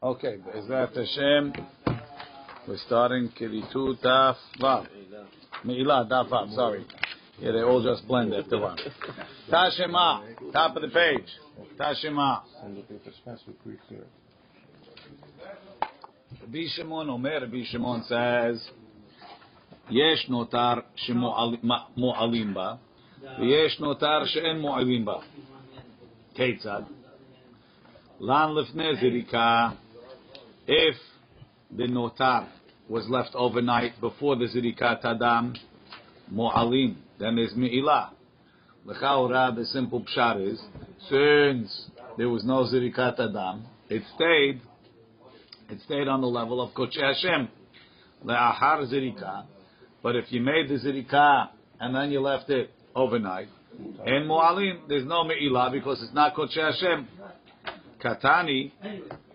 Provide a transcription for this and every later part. Okay, Be'ezrat Hashem, we're starting Kiritu Daf Vav. Me'ilah Daf Vav, sorry. Yeah, they all just blend after one. Tashema, top of the page. Tashema. I'm looking for special Greek here. Rabbi Shimon says, Yesh notar she'mo'alim ba, v'yesh notar she'en mo'alim ba. Keitzad. Lan lefnei zirika. If the notar was left overnight before the zirikat adam, mo'alim, then there's me'ilah. L'chaura, the simple pshat is, since there was no zirikat adam, it stayed on the level of Kodesh Hashem. Le'ahar zirika. But if you made the zirika and then you left it overnight, in mo'alim, there's no me'ilah because it's not Kodesh Hashem. Katani,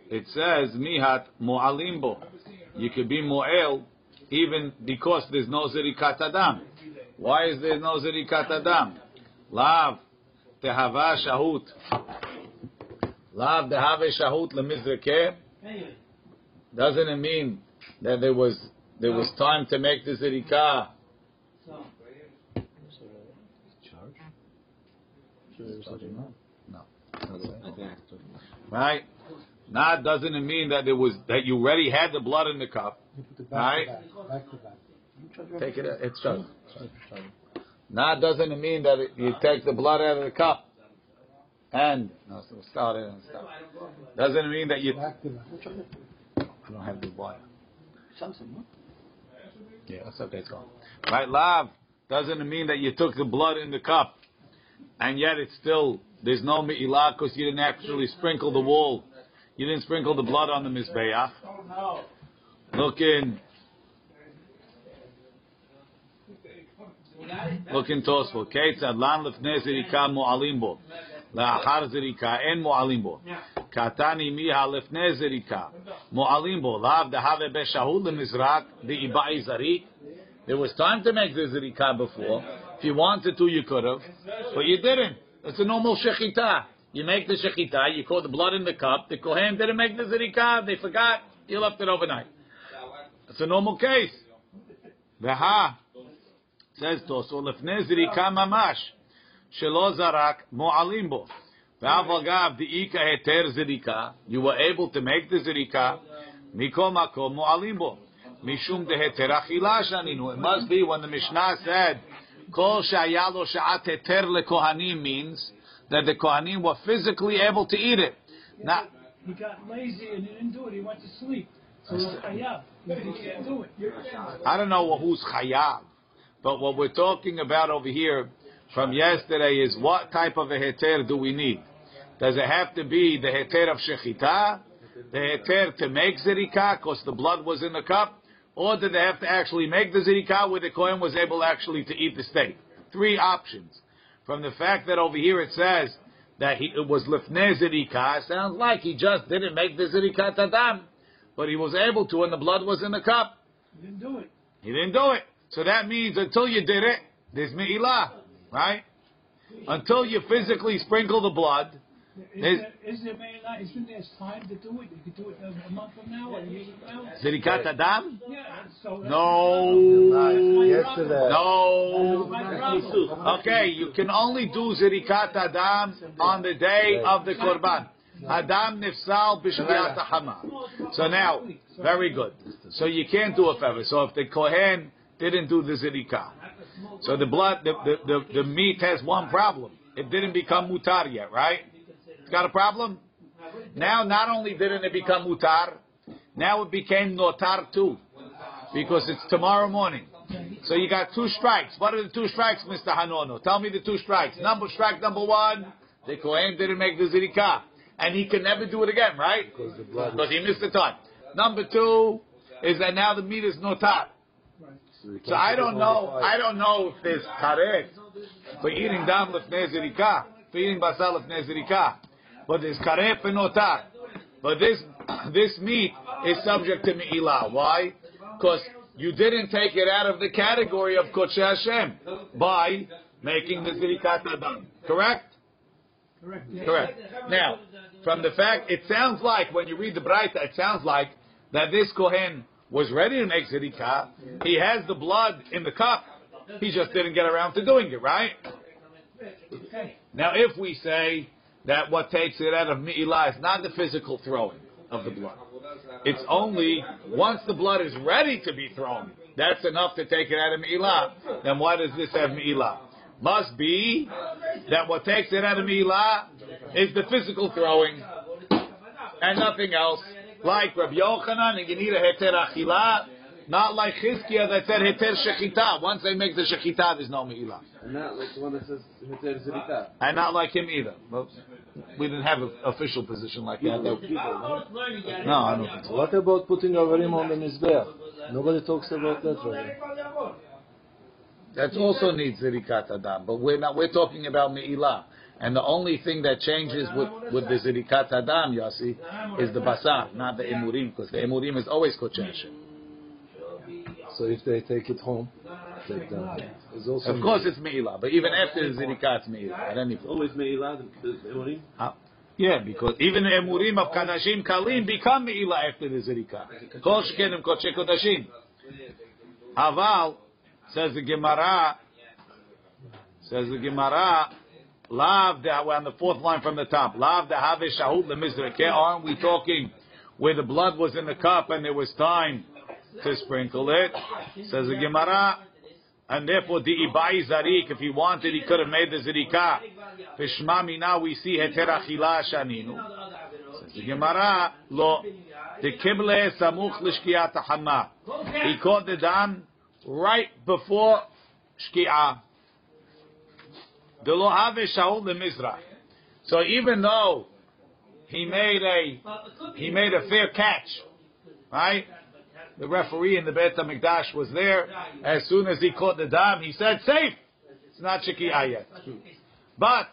it says, mihat mo'alimbo. You could be mo'el even because there's no zirikat adam. Why is there no zirikat adam? Lav tehava shahut. Lav tehava shahut lemizrekeh. Doesn't it mean that there was time to make the zirikah? No. Right? Now, doesn't it mean that you already had the blood in the cup? Right? Take it. It's done. Now, doesn't it mean that you take the blood out of the cup? And start. Doesn't it mean that you... I don't have the wire. Something. Yeah, that's okay, it's gone. Right, lav, doesn't it mean that you took the blood in the cup, and yet it's still, there's no me'ilah, because you didn't actually sprinkle the wall. You didn't sprinkle the blood on the mizbeach. Look in Tosfos. Keitzad lan lefnei zirika mo'alim bo. La'achar zirika en mo'alim bo. Katani miha lefnei zirika mo'alim bo. Lav dehave b'shahud l'mizrak de'ibai zarik. There was time to make the zirika before. If you wanted to, you could have. But you didn't. It's a normal shechita. You make the shechita, you pour the blood in the cup. The kohen didn't make the zirika. They forgot. You left it overnight. It's a normal case. V'ha. Says Toso lefnei zirika mamash shelo zarak mo'alim bo ve'aval gav di'ika heter zirika. You were able to make the zirika mikom makom mo'alim bo mishum deheter achila shaninu. It must be when the Mishnah said kol shayalo sha'at heter lekohanim means that the kohanim were physically able to eat it. Now he got lazy and he didn't do it. He went to sleep. So chayav. He can't do it. I don't know who's chayav. But what we're talking about over here from yesterday is what type of a heter do we need? Does it have to be the heter of shechita, the heter to make zirikah because the blood was in the cup, or did they have to actually make the zirikah where the kohen was able actually to eat the steak? Three options. From the fact that over here it says that it was lifnei zirikah, sounds like he just didn't make the zirikah tadam, but he was able to when the blood was in the cup. He didn't do it. So that means until you did it, there's me'ilah, right? Until you physically sprinkle the blood. Is there me'ilah? Isn't there time to do it? You could do it a month from now or a year from now. Zirikat Adam? Yeah. No. Yesterday. No. Okay, you can only do Zirikat Adam on the day of the Korban. Adam nifsal b'shvi'at ha'chama. So now, very good. So you can't do a favor. So if the Kohen didn't do the zirikah, so the blood, the meat has one problem. It didn't become mutar yet, right? It's got a problem? Now, not only didn't it become mutar, now it became notar too, because it's tomorrow morning. So you got two strikes. What are the two strikes, Mr. Hanono? Tell me the two strikes. Strike number one, the Kohen didn't make the zirikah, and he can never do it again, right? Because he missed the time. Number two is that now the meat is notar. So I don't know if there's tarek for eating dam lefnei zirikah, for eating basal lefnei zirikah, but there's kareh for notar. But this meat is subject to me'ilah. Why? Because you didn't take it out of the category of Kodesh Hashem by making the zirikat adam. Correct? Correct. Now, from the fact, it sounds like, when you read the Braita, it sounds like that this Kohen was ready to make Zedikah. He has the blood in the cup. He just didn't get around to doing it, right? Now, if we say that what takes it out of Mi'ilah is not the physical throwing of the blood, it's only once the blood is ready to be thrown, that's enough to take it out of Mi'ilah. Then why does this have Mi'ilah? Must be that what takes it out of Mi'ilah is the physical throwing and nothing else. Like Rabbi Yochanan, and you need a heter achilah, not like Chizkiah that said heter shechita. Once they make the shechita, there's no Mi'ilah. And not like the one that says heter zirita. And not like him either. Oops. We didn't have an official position like that. No, I don't think so. What about putting Avarim on the Mizbeach? Nobody talks about that, right? That also needs Zirikat Adam, but we're talking about Mi'ilah. And the only thing that changes with the Zirikat Adam, Yossi, is the Basar, not the Emurim, because the Emurim is always Kochenshin. So if they take it home, that, is also of course it's Mi'ilah, but even after the Zirikat, it's Mi'ilah. It's always Mi'ilah, the Emurim? Yeah, because even the Emurim of Kanashim Kalim become Mi'ilah after the Zirikat. Kol Shkenim Koche Kodashim. Aval, says the Gemara, Lav, we're on the fourth line from the top. Lav the Have Shahut the Mizrakeh. Aren't we talking where the blood was in the cup and there was time to sprinkle it? Says the Gemara, and therefore the Ibai Zarik, if he wanted, he could have made the Zirikah. Pishmami, now we see Heterachila Shaninu. Says the Gemara, Lo, the Kible Samuch Lishkiat Hamah. He caught the dam right before Shki'ah. So even though he made a fair catch, right? The referee in the Beit HaMikdash was there. As soon as he caught the dam, he said, safe! It's not Shki'ah yet. But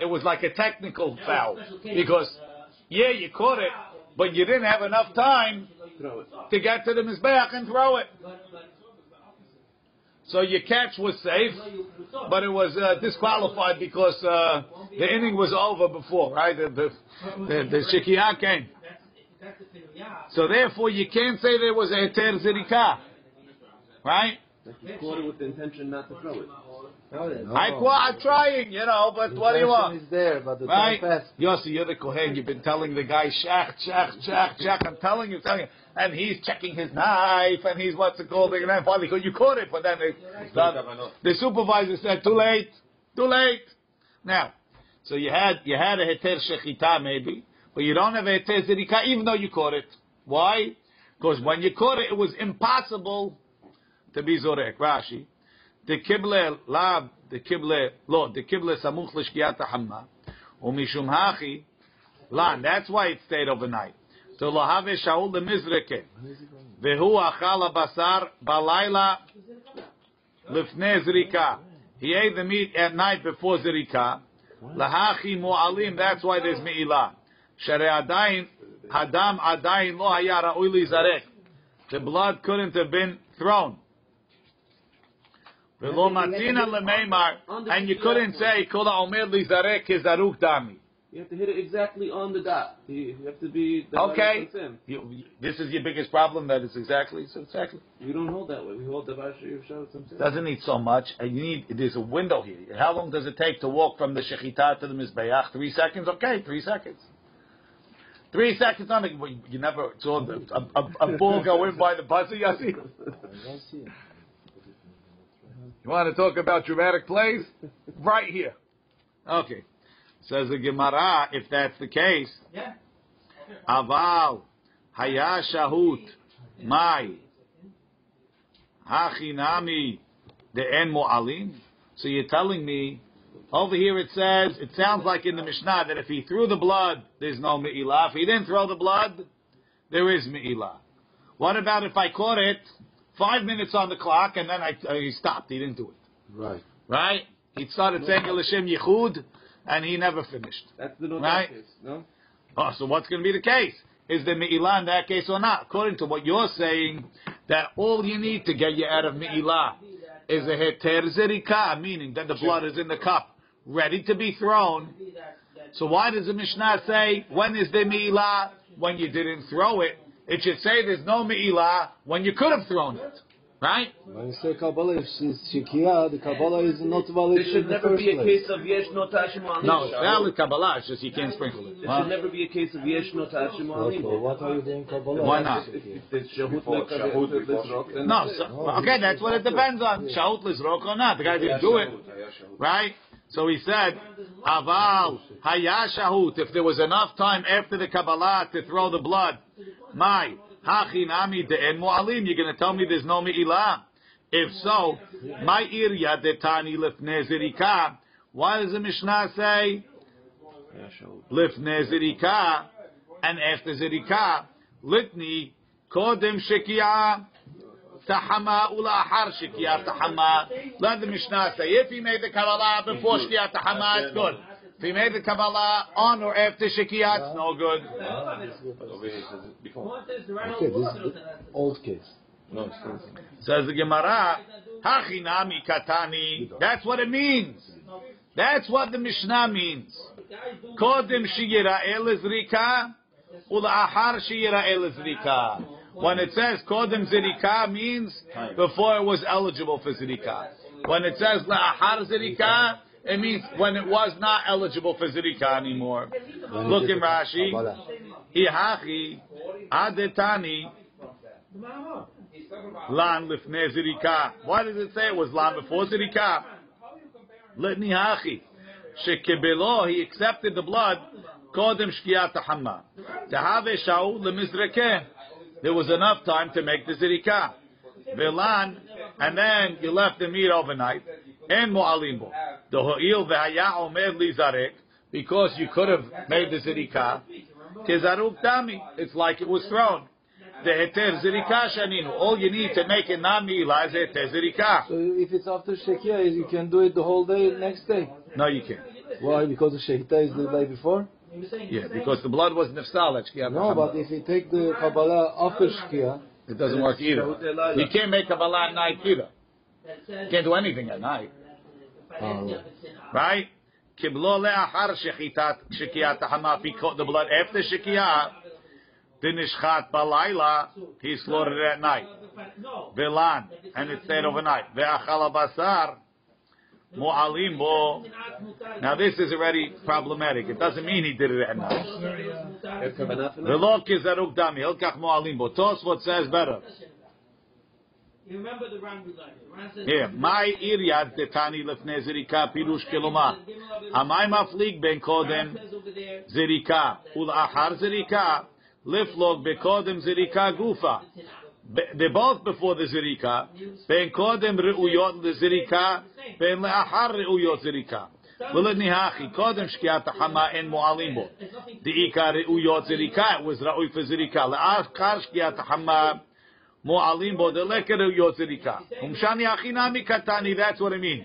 it was like a technical foul. Because, yeah, you caught it, but you didn't have enough time to get to the Mizbeach and throw it. So your catch was safe, but it was disqualified because the inning was over before, right? The Shki'ah came. So therefore, you can't say there was a heter zirikah, right? You caught it with the intention not to throw it. I'm trying, but what do you want? The intention is there, but the time passed. Yossi, you're the Kohen. You've been telling the guy, shach. I'm telling you. And he's checking his knife, and he's and then finally, you caught it, but then the supervisor said, too late. Now, so you had a heter shechita maybe, but you don't have a heter zirikah, even though you caught it. Why? Because when you caught it, it was impossible to be zorek. Rashi, the kible samuch l'shkiat ha'hamah, umishum hachi lan. That's why it stayed overnight. So lahave Shaul the Mizreke, vehu achal basar balayla lifnei zirika. He ate the meat at night before zirika. Lahachi mu'alim. That's why there's mi'ilah. Shere adayin hadam adayin lo haya ra'ui lizarek. The blood couldn't have been thrown. Velo matina lemeimar, and you couldn't say kula omer lizarek hizaruk dami. You have to hit it exactly on the dot. You have to be... Okay. This is your biggest problem, that it's exactly. We don't hold that way. We hold the Vashir. Doesn't need so much. And there's a window here. How long does it take to walk from the Shechita to the Mizbeach? 3 seconds? Okay, 3 seconds. 3 seconds on it. You never saw a ball go in by the buzzer, Yassi? You want to talk about dramatic plays? Right here. Okay. Says the Gemara, if that's the case, aval haya shahut mai hachinami de'en mu'alim. So you're telling me over here it says, it sounds like in the Mishnah that if he threw the blood, there's no mi'ilah. If he didn't throw the blood, there is mi'ilah. What about if I caught it 5 minutes on the clock and then he stopped? He didn't do it. Right? He started saying Elishim Yichud. And he never finished. That's the right case, no? Oh, so what's going to be the case? Is there Mi'ilah in that case or not? According to what you're saying, that all you need to get you out of Mi'ilah is a heter zirikah, meaning that the blood is in the cup, ready to be thrown. So why does the Mishnah say, when is the Me'ilah? When you didn't throw it. It should say there's no Me'ilah when you could have thrown it. Right? When you say Kabbalah, if it's Shekiah, the Kabbalah is not valid. There should never be a case of Yesh no Tashim Alim. No, it's valid Kabbalah, it's just you can't sprinkle it. There should never be a case of Yesh no Tashim Alim. What are you doing Kabbalah? Why not? No, okay, that's what it depends on. Shahut Lizrok or not. The guy didn't do it. Right? So he said, Aval Hayashahut, if there was enough time after the Kabbalah to throw the blood, my. Hachinami de'en mu'alim. You're going to tell me there's no me'ilah? If so, my irya detani lifnei zirika. Why does the Mishnah say lifnei zirika and after zirika? Litni kodem shekiah tahama ulahar shekiah tahama. Let the Mishnah say if he made the Kabbalah before shekiah tahama, it's good. If he made the Kabbalah on or after Shekiah, it's no good. Okay, this is the old case. No, says the Gemara, Hachinami Katani. That's what it means. That's what the Mishnah means. Kodem Shiyira Elizrika, Ulahar Shiyira Elizrika. When it says Kodem Zirika means before it was eligible for Zirika. When it says Lahar Zirika, it means when it was not eligible for Zirika anymore. Look in Rashi. Ihachi adetani lan lifnei Zirika. Why does it say it was lan before Zirika? Litni hachi shekebelo, he accepted the blood kodem shkiat hama. Tehave shaul lemizreke. There was enough time to make the Zirika. Velan, and then you left the meat overnight. And mu'alimbo. The ho'il v'haya omer lizarek, because you could have made the zirikah, kezaruk dami, it's like it was thrown. The heter zirikah shaninu, all you need to make a nami'ila is heter zirikah. So if it's after shekiah, you can do it the whole day, next day? No, you can't. Why? Because the shekiah is the day before? Yeah, because the blood was nifsal at shkiah. No, but if you take the Kabbalah after shkiah, it doesn't work either. You can't make Kabbalah at night either. You can't do anything at night. Right? Kiblo le'achar shekiat hama, he caught the blood after shekiat, dinishchat balayla, he slaughtered it at night. Velan, and it stayed overnight. Ve'achal basar mu'alim bo. Now this is already problematic. It doesn't mean he did it at night. Velo kizaruk dami, hilkach mu'alim bo. Tosfot says better. You remember the Ram we learned. Yeah, my iryad detani lefnei zirika pirush keloma. Amay maflig ben kodem zirika ulahar zirika liflog be kodem zirika gufa. They're both before the zirika. Ben kodem reuyot le zirika ben leahar reuyot zirika. V'lenihachi kodem shkiat hama en mo'alimbo. Deika reuyot zirika was ra'uy for zirika leachar shkiat hama. Mo'alimbo, the leker yozirika. Umshani achinami katani, that's what I mean.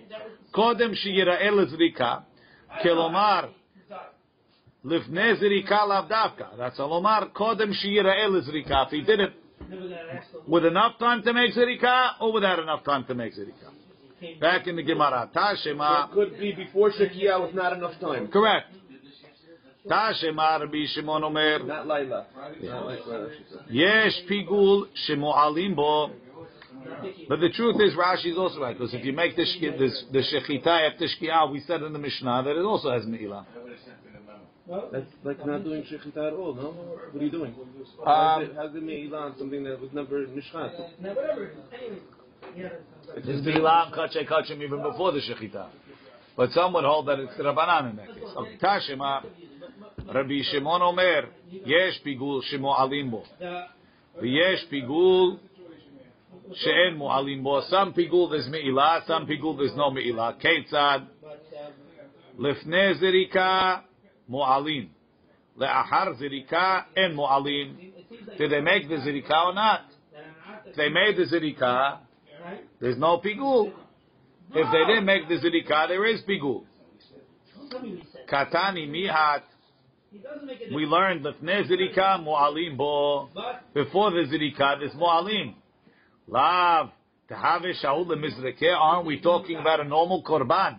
Kodem shiyira'el zirika. Kelomar, lifnei zirika lavdavka. That's a lomar, kodem shiyira'el zirika. If he did it with enough time to make zirika, or without enough time to make zirika. Back in the Gemara. Tashema. It could be before Shekiah with not enough time. Correct. Tashema Rabbi Shimon Omer. Not Laila. Yesh pigul shemu'alim bo. But the truth is, Rashi is also right, because if you make the shechita after shkiah, we said in the Mishnah that it also has me'ilah. That's like not doing shechita at all, no? What are you doing? How's the me'ilah on something that was never mishchat? It's me'ilah kachay kachim even before the shechita. But some would hold that it's Rabbanan in that case. Tashema. Rabbi Shimon Omer, yesh pigul shemu'alim bo, v'yesh pigul she'en mu'alim bo. Some pigul there's me'ilah, some pigul there's no me'ilah. Keitzad lifnei zirika mu'alim, le'achar zirika en mu'alim. Did they make the zirika or not? If they made the zirika, there's no pigul. If they didn't make the zirika, there is pigul. Katani mihat. We learned lefnei zirika mu'alim bo. Before the zirika, there's mu'alim. Lav tehave shaul lemizreke. Aren't we talking about a normal korban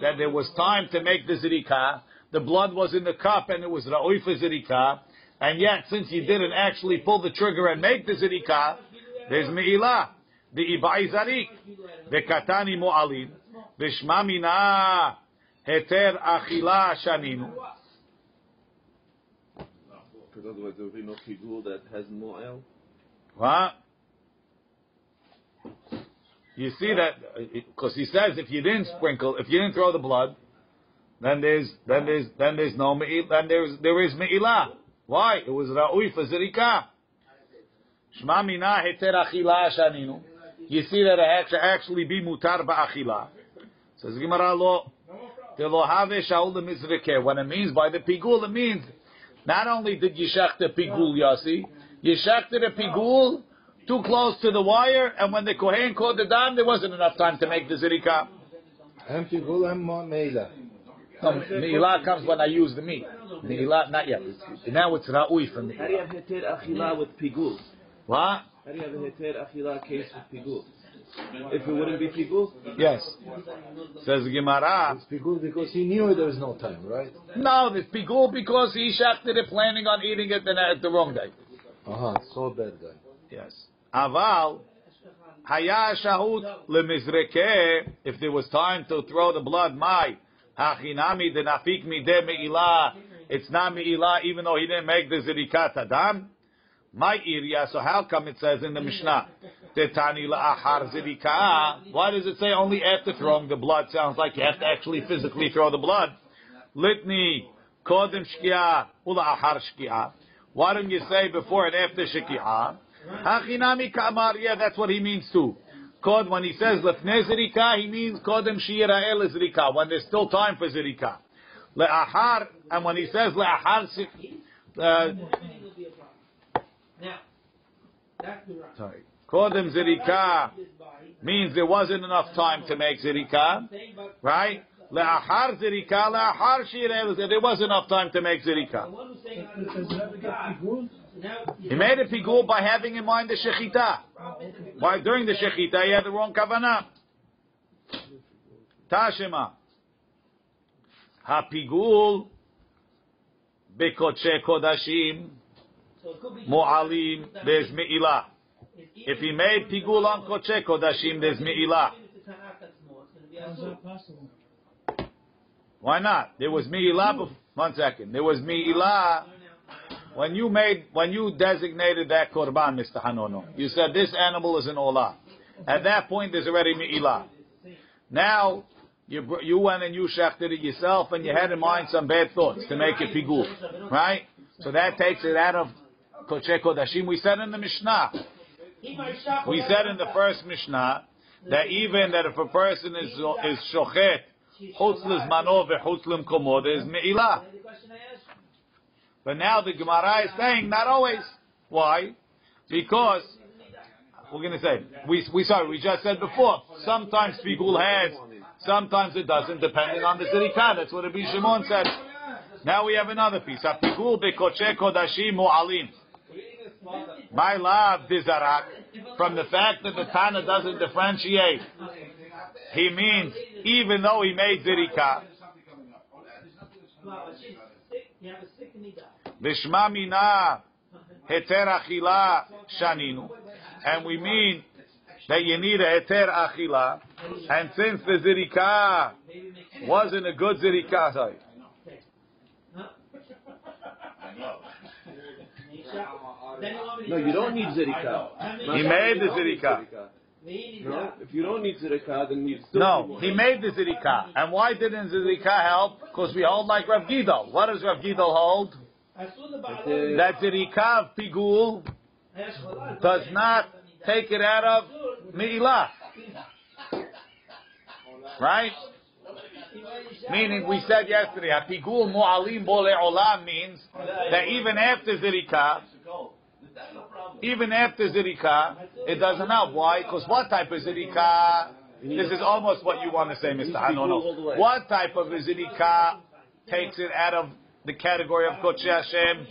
that there was time to make the zirika, the blood was in the cup and it was ra'oi for zirikah, and yet since he didn't actually pull the trigger and make the zirikah, there's me'ilah, the ibai zarik, the katani mu'alin, the shma mina heter achila shaninu. Because otherwise there would be no figure that has mu'al. What? You see that, because he says if you didn't sprinkle, if you didn't throw the blood, then there's no me'ilah, there is me'ilah. Why? It was ra'ui for zirikah. Shma mina heter achila shaninu. You see that it actually be mutar ba'achila. Says Gemara lo, te lo have shaul the mizrikeh. What it means by the pigul, it means not only did you shach the pigul, Yossi, you shach the pigul too close to the wire, and when the Kohen called the dam, there wasn't enough time to make the zirikah. And pigul and me'ilah. No, me'ilah comes when I use the meat. Me'ilah, not yet. Now it's ra'ui for me. How do you have heter achila with pigul? What? How do you have a heter achila case with pigul? If it wouldn't be pigul? Yes. Says Gemara. It's pigul because he knew there was no time, right? No, it's pigul because he shafted it planning on eating it at the wrong day. So bad guy. Yes. Aval, haya shahut lemizrekeh, if there was time to throw the blood, my, hachinami denafik mideh me'ilah, it's not me'ilah even though he didn't make the zirikat adam. My area, so how come it says in the Mishnah, Tetani la'achar zirikah? Why does it say only after throwing the blood? Sounds like you have to actually physically throw the blood. Litni, kodem shki'ah, ula'achar shki'ah. Why don't you say before and after shki'ah? Hachinami kamar, yeah, that's what he means too. Kod, when he says lefne zirikah, he means kodem shira'el zirikah, when there's still time for zirikah. La'achar, and when he says la'achar now, that's the right. Sorry. Kodem zirikah means there wasn't enough time to make zirikah, right? Le'achar zirikah, le'achar shireh, there was enough time to make zirikah. He made a pigul by having in mind the shechita. Why during the shechita he had the wrong kavanah. Tashema. Ha-pigul bekotshe kodashim. Mu'alim, there's me'ilah. If he made pigul on kodesh kodashim, there's me'ilah. Why not? There was me'ilah. One second. There was me'ilah when you designated that korban, Mr. Hanono. You said this animal is an olah. At that point, there's already me'ilah. Now you went and you shafted it yourself, and you had in mind some bad thoughts to make it pigul, right? So that takes it out of Kodesh Kodashim. We said in the Mishnah, we said in the first Mishnah, that even that if a person is shochet, chutz lizmano v'chutz l'mkomo, there's me'ilah. But now the Gemara is saying, not always. Why? Because, we're going to say, we just said before, sometimes people has, sometimes it doesn't, depending on the zirikah. That's what Rabbi Shimon said. Now we have another piece. Hapigul bekodesh kodashim mu'alim. My love, Dizarak, from the fact that the Tana doesn't differentiate, he means even though he made zirikah, b'shma mina heter achila shaninu, and we mean that you need a heter achila, and since the zirikah wasn't a good zirikah, sorry. No, you don't need zirikah. He made the zirikah. No, if you don't need zirikah, then you still no, he made the zirikah. And why didn't zirikah help? Because we hold like Rav Gidol. What does Rav Gidol hold? That zirikah of pigul does not take it out of me'ilah. Right? Meaning, we said yesterday, hapigul mu'alim bole olam means that even after zirikah, it doesn't help. Why? Because what type of zirikah? This is almost what you want to say, Mr. Hanono. What type of zirikah takes it out of the category of Kodesh Hashem?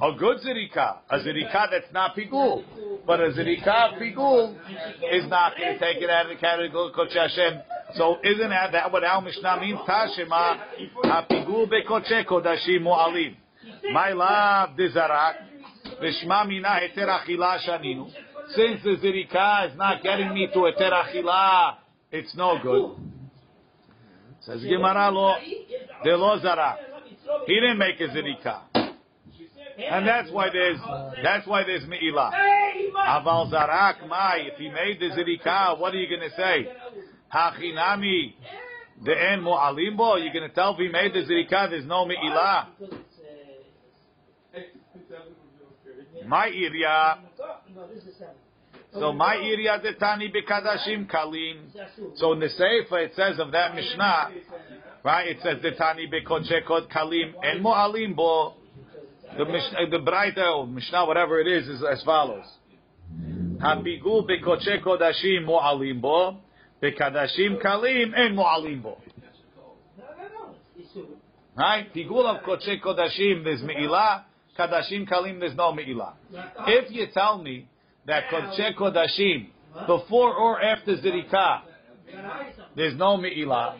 A good zirikah, a zirikah that's not pigul, but a zirikah pigul is not going to take it out of the category of Kodesh Hashem. So isn't that what our Mishnah means? Tashema hapigur bekodesh kodashim mu'alim. My love, dezarak v'shma mina heter achila shaninu. Since the zirika is not getting me to heter achila, it's no good. Says Gemara, lo de lo zarak. He didn't make a zirika, and that's why there's meila. Aval zarak mai. If he made the zirika, what are you going to say? Hachinami the en mu'alimbo. You're going to tell if he made the zirika, there's no meila. Ma'irya. So ma'irya detani bekadashim kalim. So in the Sefer it says of that Mishnah, right? It says detani bekodshekot kalim en mu'alim bo. The Braita or Mishnah, whatever it is as follows: hapigu bekodshek kodashim mu'alim bo, bekadashim kalim en mu'alim bo. Right? Pigul of kodshek kodashim there's me'ilah. Kadashim Kalim, there's no Me'ilah. If you tell me that Kodshek Kodashim, before or after Zirikah, there's no Me'ilah.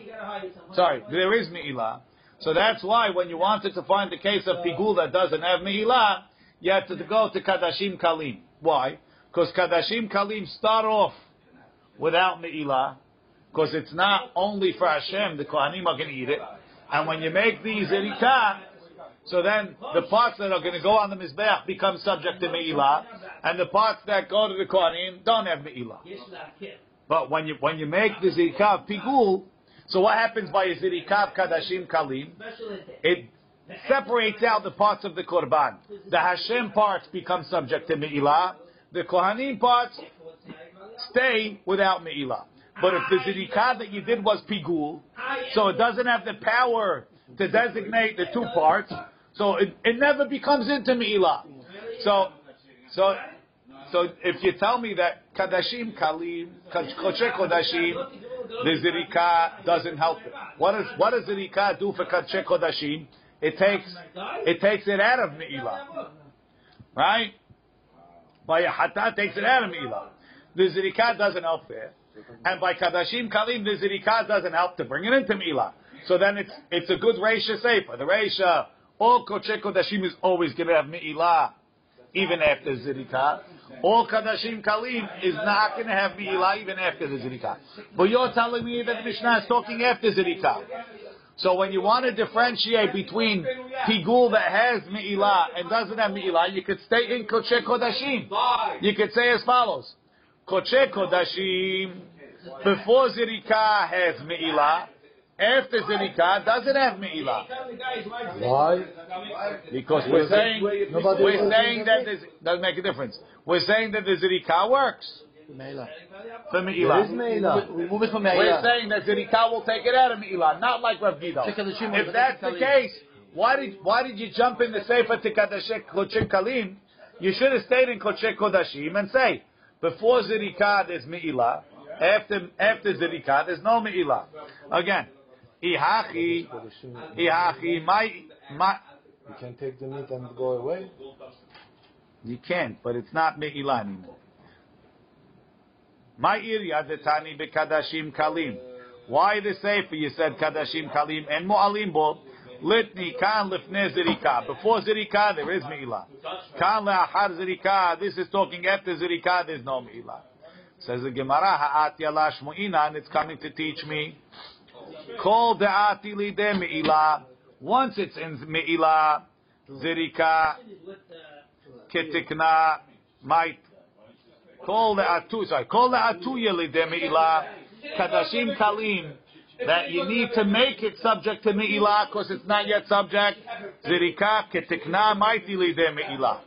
Sorry, there is Me'ilah. So that's why when you wanted to find the case of Pigul that doesn't have Me'ilah, you had to go to Kadashim Kalim. Why? Because Kadashim Kalim start off without Me'ilah, because it's not only for Hashem, the Kohanim are going to eat it. And when you make the Zirikah, so then the parts that are going to go on the Mizbeach become subject to Me'ilah, and the parts that go to the Kohanim don't have Me'ilah. But when you make the Zirikah Pigul, so what happens by a Zirikah Kadashim Kalim? It separates out the parts of the Korban. The Hashem parts become subject to Me'ilah, the Kohanim parts stay without Me'ilah. But if the Zirikah that you did was Pigul, so it doesn't have the power to designate the two parts, so it never becomes into Me'ilah. So if you tell me that Kadashim Kalim, Kodshek Kodashim, the Zirikah doesn't help it. What does Zirikah do for Kodshek Kodashim? It takes it out of Me'ilah, right? By Hatat takes it out of Me'ilah. The Zirikah doesn't help there, and by Kadashim Kalim, the Zirikah doesn't help to bring it into Me'ilah. So then it's a good Reisha Sefer. The Reisha, all Kodshek Kodashim is always going to have Me'ilah, even after Zirikah. All Kadashim Kalim is not going to have Me'ilah, even after the Zirikah. But you're telling me that Mishnah is talking after Zirikah. So when you want to differentiate between Pigul that has Me'ilah and doesn't have Me'ilah, you could stay in Kodshek Kodashim. You could say as follows: Kodshek Kodashim, before Zirikah has Me'ilah, after Zirikah doesn't have Me'ilah. Why? Because we're saying that this doesn't make a difference. We're saying that the Zirikah works for Me'ilah. We move it from Me'ilah. We're saying that Zirikah will take it out of Me'ilah, not like Rav Gido. If that's the case, why did you jump in the Sefer to Kodshek Kalim? You should have stayed in Kodshek Kodashim and say, before Zirikah there's Me'ilah, after Zirikah there's no Me'ilah. Again. Ihachi, my. You can take the meat and go away. You can't, but it's not me'ilah anymore. My irya detani bekadashim kalim. Why the sefer you said kadashim kalim and mu'alim bo? Litni kan lifnei zirikah. Before zirikah there is me'ilah. Kan le'achar zirikah. This is talking after zirikah. There's no me'ilah. Says the Gemara ha'at yalash mu'ina, and it's coming to teach me. Call the atili de me'ilah. Once it's in me'ilah, zirika, ketikna, might. Call the atuyeli de me'ilah, kadashim kalim, that you need to make it subject to me'ilah because it's not yet subject. Zirika, ketikna, mightili de me'ilah.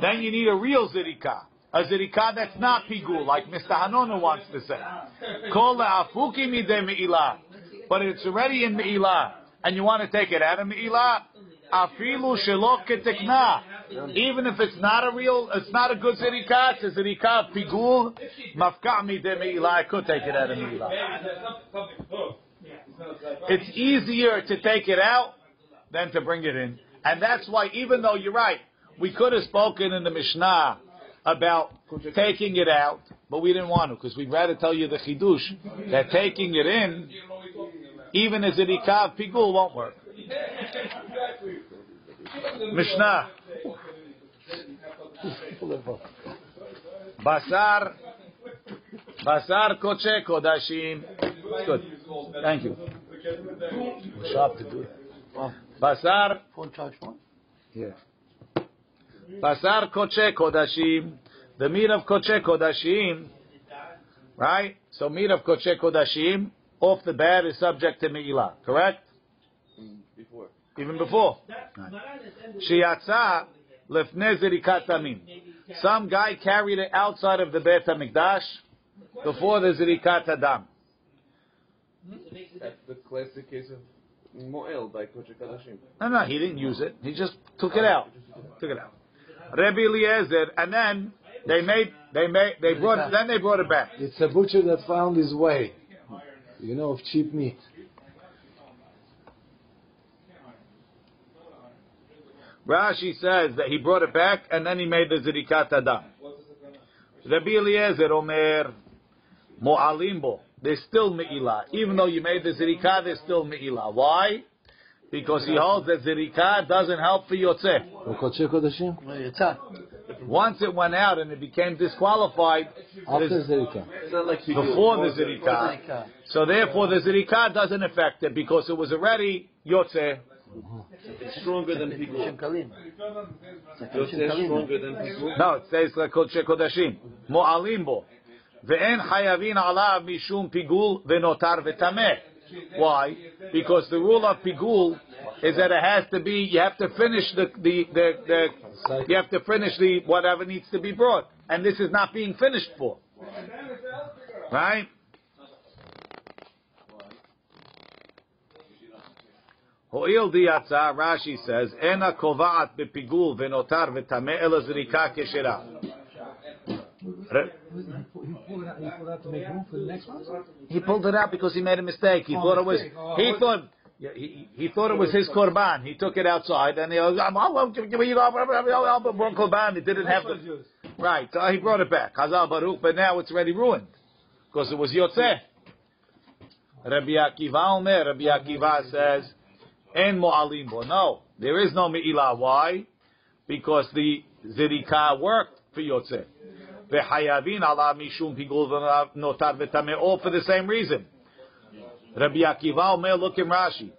Then you need a real zirika. A zirikah that's not pigul, like Mr. Hanonu wants to say. Kol la'afuki midei me'ilah. But it's already in me'ilah, and you want to take it out of me'ilah. Afilu shelo ketekna. Even if it's not a good zirikah, it's a zirikah pigul, mafka midei me'ilah, I could take it out of me'ilah. It's easier to take it out than to bring it in. And that's why, even though you're right, we could have spoken in the Mishnah about taking it out, but we didn't want to, because we'd rather tell you the chidush, that taking it in, even as a ikav pigul, won't work. Mishnah. Basar koche kodashim. It's good. Thank you. We're sharp to do it. Basar. Phone charge one? Yeah. Basar koche kodashim. The meat of koche kodashim. Right? So meat of koche kodashim off the bat is subject to me'ilah. Correct? Before. Even before. Shiatza lefnei zerikat tamim. Some guy carried it outside of the Beit HaMikdash before the zerikat adam. That's the classic case of Moel by Kodesh Kodashim. No, he didn't use it. He just took it out. Took it out. Rabbi Eliezer, and then they brought it back. It's a butcher that found his way, you know, of cheap meat. Rashi says that he brought it back and then he made the zirikat adam. Rabbi Eliezer Omer Mo'alimbo. There's still me'ilah. Even though you made the zirikah, there's still me'ilah. Why? Because he holds that zirikah doesn't help for yotzeh. Once it went out and it became disqualified before the zirikah. So therefore the zirikah doesn't affect it because it was already yotzeh. It's stronger than pigul. Yotzeh stronger than pigul. No, it says like kodesh kodashim. Mo'alim bo. Ve'en hayavin alav mishum pigul ve'notar ve'tameh. Why? Because the rule of pigul is that it has to be. You have to finish the you have to finish the whatever needs to be brought, and this is not being finished for. Right? Ho'il diyatzah. Rashi says, "Ena kovaat be'pigul ve'notar ve'tameh el zrika keshira." He pulled out to make room for the next one. He pulled it out because he made a mistake. He thought it was his korban. He took it outside and he was korban. It didn't have to. Right, so he brought it back. Chazal Baruch, but now it's already ruined because it was yotzeh. Rabbi Akiva says, "En mo'alimbo." No, there is no me'ilah. Why? Because the zirikah worked for yotzeh. V'chayavin ala mishum pigul v'notar v'tameh. All for the same reason. Rabbi Akiva Omer, look in Rashi.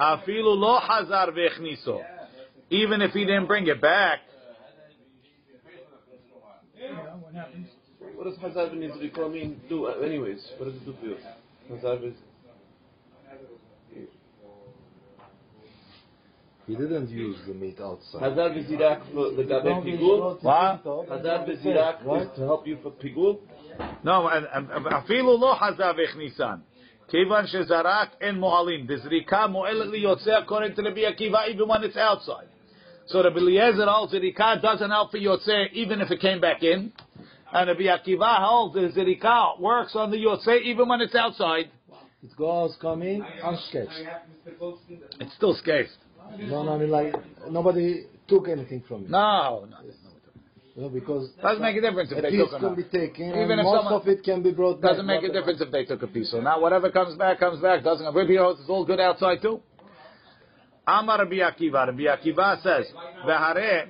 Afilu lo hazar v'echniso. Even if he didn't bring it back. What does hazar v'nizriko mean? Do anyways. What does it do for you? Hazar v'nizriko. He didn't use the meat outside. Hazar v'zirak for the gabe pigul. What? Hazar v'zirak is to help you for pigul. No, afilu lo hazar v'chnisan. Kivan shezarak en mo'alim. The zirika mo'el liyotzeh according to Rabbi Akiva even when it's outside. So Rabbi Eliezer holds zirika doesn't help for yotzeh even if it came back in. And Rabbi Akiva holds the zirika works on the yotzeh even when it's outside. It goes coming unscathed. It's still scathed. No, I mean like nobody took anything from it. No, because doesn't make a difference if they took it. A piece can be taken, even if most of it can be brought back. Doesn't make a difference if they took a piece. So now whatever comes back. Doesn't matter. It's all good outside too. Amar Rabbi Akiva. Rabbi Akiva says, "V'hareh."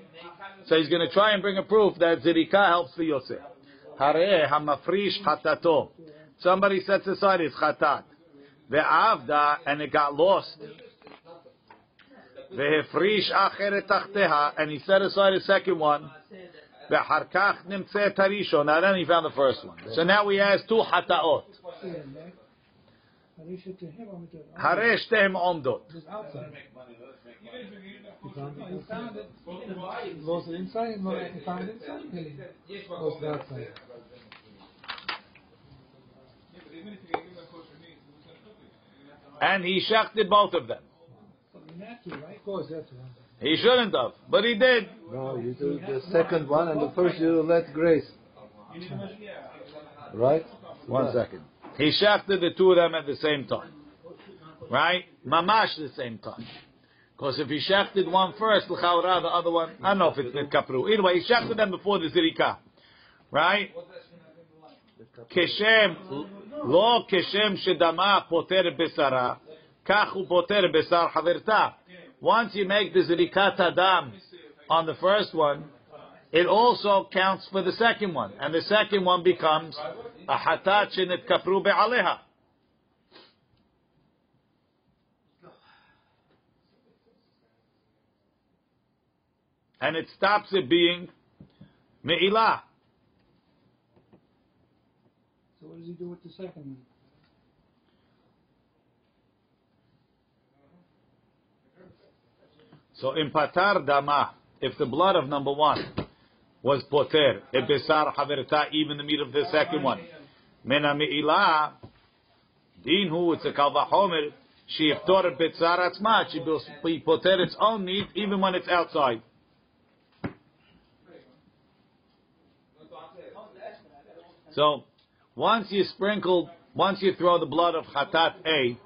So he's going to try and bring a proof that zirika helps the yotzeh. Hareh hamafrish chatato. Somebody sets aside his chatat. Ve'avda, and it got lost. Vehefrish acheret tachteha, and he set aside a second one. Veharkach nimtzeh tarisho. Now then he found the first one. So now he has two hataot. Haresh tehem omdot. Lost inside. Found inside. And he shechted both of them. He shouldn't have, but he did. No, you do the second one and the first you let grace. Right? One second. He shafted the two of them at the same time. Right? Mamash the same time. Because if he shafted one first, the other one, I don't know if it's Kapru. Either way, he shafted them before the zirikah. Right? Keshem, lo keshem shedama poter besara, kachu poter besar haverta. Once you make the zirikat adam on the first one, it also counts for the second one, and the second one becomes a hatat shenet kapru be'aleha. And it stops it being me'ilah. So what does he do with the second one? So in patar dama, if the blood of number one was poter, ebesar haverta, even the meat of the second one, mena me'ilah, dinhu, it's a kalvachomer, she iftor b'tzar atzma, she will be poter its own meat, even when it's outside. So, once you throw the blood of Hatat A,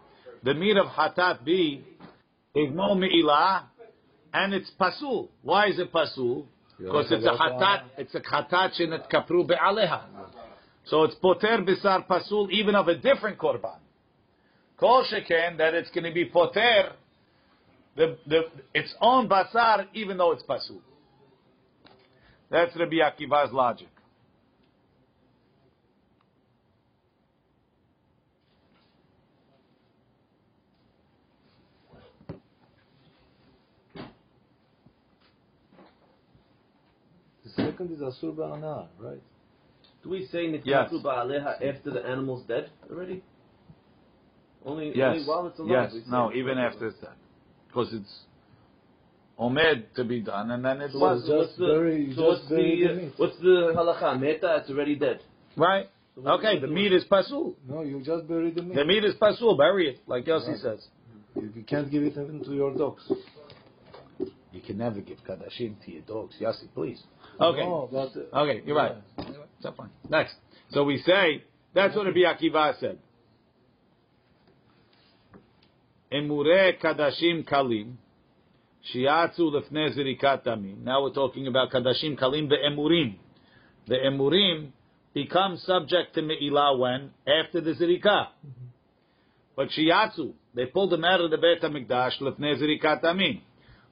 the meat of Hatat B is no me'ilah, and it's pasul. Why is it pasul? Because it's a Hatat shenet kapru be'aleha. So it's poter bisar pasul, even of a different korban. Kol sheken, that it's going to be poter, its own basar, even though it's pasul. That's Rabbi Akiva's logic. Second is asur ba'ana, right? Do we say nitkatu ba'aleha after the animal's dead already? Only while it's alive. Yes, no, even after it's dead, because it's omed to be done, and then it's what's the halacha? Meta, it's already dead. Right. So okay, the meat is pasul. No, you just bury the meat. The meat is pasul. Bury it, like Yossi says. You can't give it even to your dogs. You can never give kadashim to your dogs, Yossi, please. Okay. No, okay, you're right. That's fine. Next. So we say, that's what Rabbi Akiva said. Emure kadashim kalim, shiatzu lefne zirikat damim. Now we're talking about kadashim kalim, the emurim. The emurim become subject to me'ilah when? After the zirikah. But shiatzu, they pulled them out of the Beit HaMikdash, lefne zirikat damim.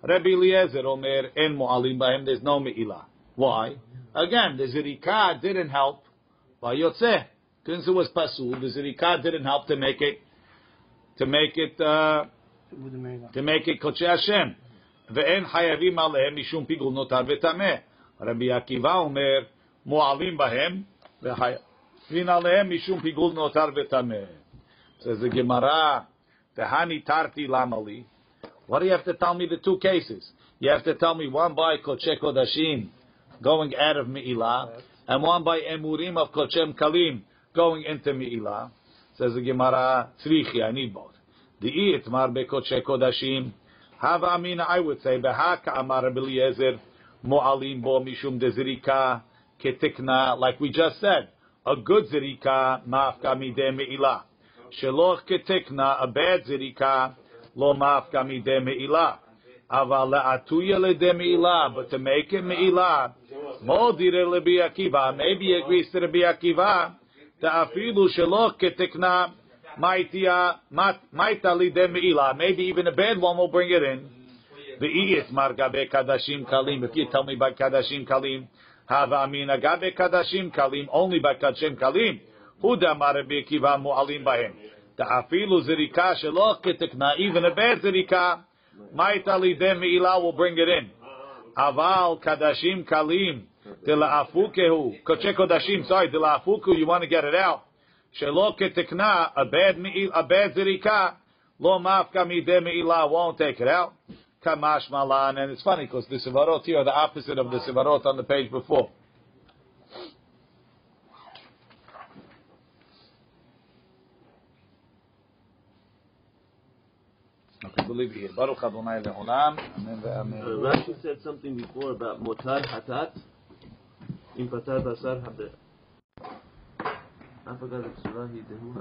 Rabbi Eliezer Omer en Mo'alim Bahem, there's no Me'ilah. Why? Again, the Zirikah didn't help by Yotzeh. Since it was Pasul, the Zirikah didn't help to make it Koche Hashem. Ve'en Hayavim Alehem Mishum Pigul Notar V'Tameh. Rabbi Akiva Omer Mo'alim Bahem Ve'Hayavim Alehem Mishum Pigul Notar V'Tameh. Says the Gemara, Tehani Tarti Lamali. Why do you have to tell me the two cases? You have to tell me one by Koche Kodashim going out of Me'ilah, and one by Emurim of Kochem Kalim going into Me'ilah. Says the Gemara, Tzrichi, I need both. Di'i itmar beKoche Kodashim. Hava amina, I would say, Behaka amar Beliezer, Mo'alim bo mishum de zirika, ketikna, like we just said. A good zirika, mafka mideh Me'ilah. Sheloch ketikna, a bad zirika, Lo mafka mideh me'ilah, aval le'atuya ledeh me'ilah, but to make it me'ilah, mo dire lebi Akiva. Maybe he agrees to Rabbi Akiva. Ta'afilu sheloch ketikna maita lideh me'ilah. Maybe even a bad one will bring it in. Ve'iyit margabe kadashim kalim. If you tell me by kadashim kalim, hava amina gabe kadashim kalim, only by kadashim kalim. Huda mar Rabbi Akiva mu'alim bahem. Even a bad zirika, ma'itali de me'ilah will bring it in. Aval kadashim kalim, dela'afukehu, koche kodashim, sorry, dela'afuku, you want to get it out. Shelo ketikna, a bad zirika, lo mafka mideh me'ilah, won't take it out. Kamash malan, and it's funny because the sevarot here are the opposite of the sevarot on the page before. Okay, we'll leave it here. Baruch Adonai le'olam. Amen ve'amen. Rashi said something before about motar hatat, impatar basar haber. I forgot the surah he did.